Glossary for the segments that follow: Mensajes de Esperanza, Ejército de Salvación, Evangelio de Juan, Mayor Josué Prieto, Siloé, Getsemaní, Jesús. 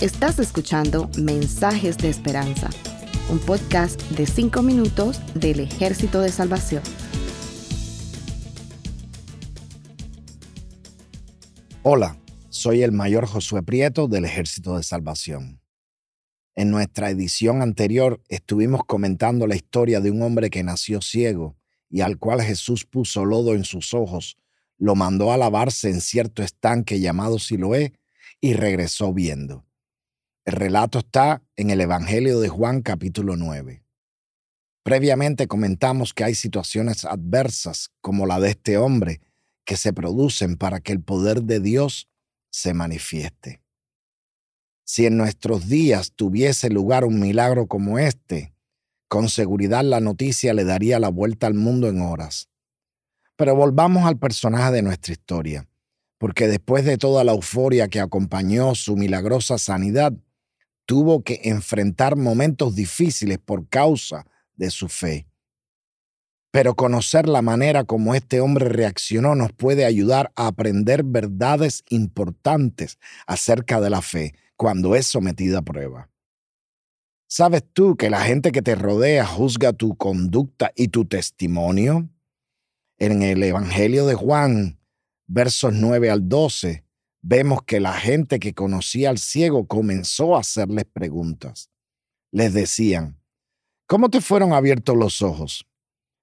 Estás escuchando Mensajes de Esperanza, un podcast de 5 minutos del Ejército de Salvación. Hola, soy el Mayor Josué Prieto del Ejército de Salvación. En nuestra edición anterior estuvimos comentando la historia de un hombre que nació ciego y al cual Jesús puso lodo en sus ojos, lo mandó a lavarse en cierto estanque llamado Siloé y regresó viendo. El relato está en el Evangelio de Juan capítulo 9. Previamente comentamos que hay situaciones adversas como la de este hombre que se producen para que el poder de Dios se manifieste. Si en nuestros días tuviese lugar un milagro como este, con seguridad la noticia le daría la vuelta al mundo en horas. Pero volvamos al personaje de nuestra historia, porque después de toda la euforia que acompañó su milagrosa sanidad, tuvo que enfrentar momentos difíciles por causa de su fe. Pero conocer la manera como este hombre reaccionó nos puede ayudar a aprender verdades importantes acerca de la fe cuando es sometida a prueba. ¿Sabes tú que la gente que te rodea juzga tu conducta y tu testimonio? En el Evangelio de Juan, versos 9 al 12, vemos que la gente que conocía al ciego comenzó a hacerles preguntas. Les decían, ¿cómo te fueron abiertos los ojos?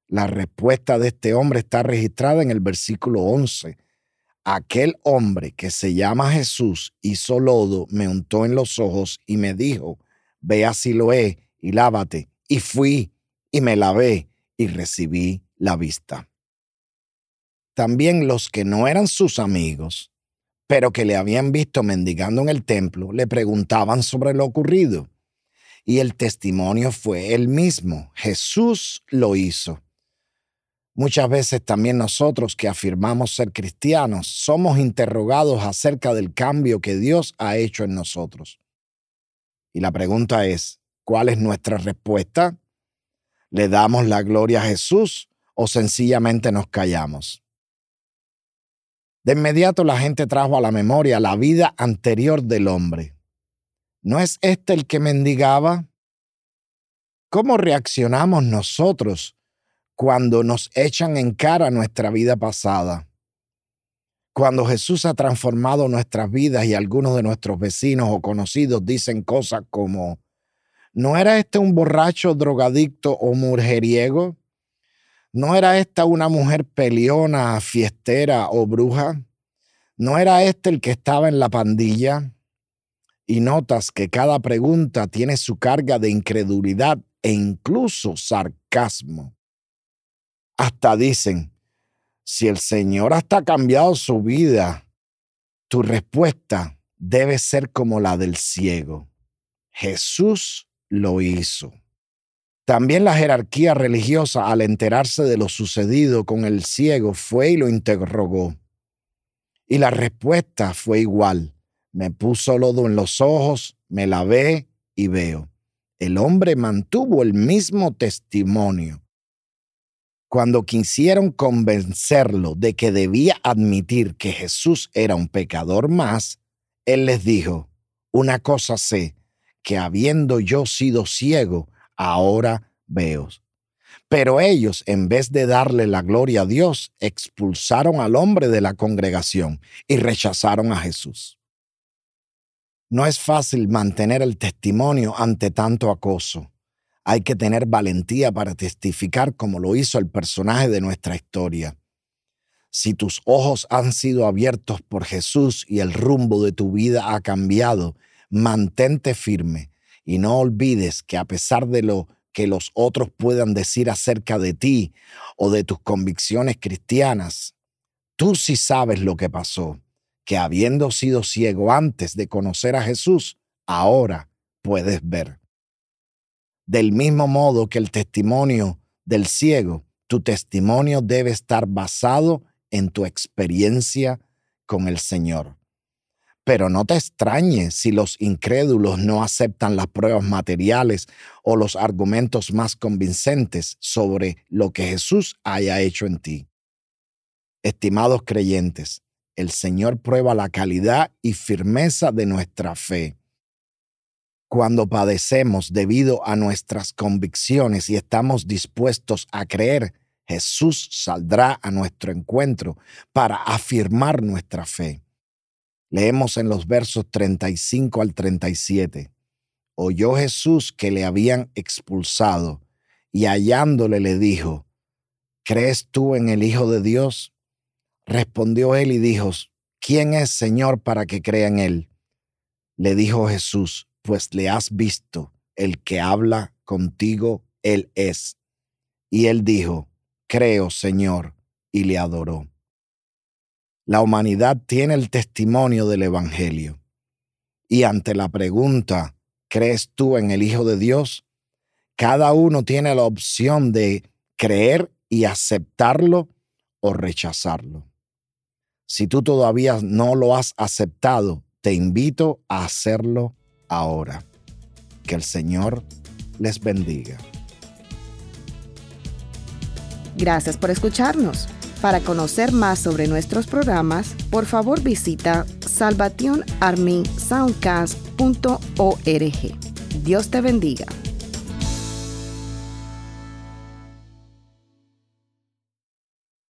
La respuesta de este hombre está registrada en el versículo 11. Aquel hombre que se llama Jesús hizo lodo, me untó en los ojos y me dijo, ve a Siloé y lávate. Y fui y me lavé y recibí la vista. También los que no eran sus amigos, pero que le habían visto mendigando en el templo, le preguntaban sobre lo ocurrido. Y el testimonio fue el mismo. Jesús lo hizo. Muchas veces también nosotros que afirmamos ser cristianos somos interrogados acerca del cambio que Dios ha hecho en nosotros. Y la pregunta es, ¿cuál es nuestra respuesta? ¿Le damos la gloria a Jesús o sencillamente nos callamos? De inmediato la gente trajo a la memoria la vida anterior del hombre. ¿No es este el que mendigaba? ¿Cómo reaccionamos nosotros cuando nos echan en cara nuestra vida pasada? Cuando Jesús ha transformado nuestras vidas y algunos de nuestros vecinos o conocidos dicen cosas como, ¿no era este un borracho, drogadicto o mujeriego? ¿No era esta una mujer peleona, fiestera o bruja? ¿No era este el que estaba en la pandilla? Y notas que cada pregunta tiene su carga de incredulidad e incluso sarcasmo. Hasta dicen, si el Señor hasta ha cambiado su vida, tu respuesta debe ser como la del ciego. Jesús lo hizo. También la jerarquía religiosa, al enterarse de lo sucedido con el ciego, fue y lo interrogó. Y la respuesta fue igual. Me puso lodo en los ojos, me lavé y veo. El hombre mantuvo el mismo testimonio. Cuando quisieron convencerlo de que debía admitir que Jesús era un pecador más, él les dijo, una cosa sé, que habiendo yo sido ciego, ahora veo. Pero ellos, en vez de darle la gloria a Dios, expulsaron al hombre de la congregación y rechazaron a Jesús. No es fácil mantener el testimonio ante tanto acoso. Hay que tener valentía para testificar como lo hizo el personaje de nuestra historia. Si tus ojos han sido abiertos por Jesús y el rumbo de tu vida ha cambiado, mantente firme y no olvides que a pesar de lo que los otros puedan decir acerca de ti o de tus convicciones cristianas, tú sí sabes lo que pasó, que habiendo sido ciego antes de conocer a Jesús, ahora puedes ver. Del mismo modo que el testimonio del ciego, tu testimonio debe estar basado en tu experiencia con el Señor. Pero no te extrañes si los incrédulos no aceptan las pruebas materiales o los argumentos más convincentes sobre lo que Jesús haya hecho en ti. Estimados creyentes, el Señor prueba la calidad y firmeza de nuestra fe. Cuando padecemos debido a nuestras convicciones y estamos dispuestos a creer, Jesús saldrá a nuestro encuentro para afirmar nuestra fe. Leemos en los versos 35 al 37. Oyó Jesús que le habían expulsado, y hallándole le dijo, ¿Crees tú en el Hijo de Dios? Respondió él y dijo, ¿Quién es, Señor, para que crea en él? Le dijo Jesús, pues le has visto, el que habla contigo, él es. Y él dijo, creo, Señor, y le adoró. La humanidad tiene el testimonio del Evangelio. Y ante la pregunta, ¿crees tú en el Hijo de Dios? Cada uno tiene la opción de creer y aceptarlo o rechazarlo. Si tú todavía no lo has aceptado, te invito a hacerlo ahora. Que el Señor les bendiga. Gracias por escucharnos. Para conocer más sobre nuestros programas, por favor visita salvationarmysoundcast.org. Dios te bendiga.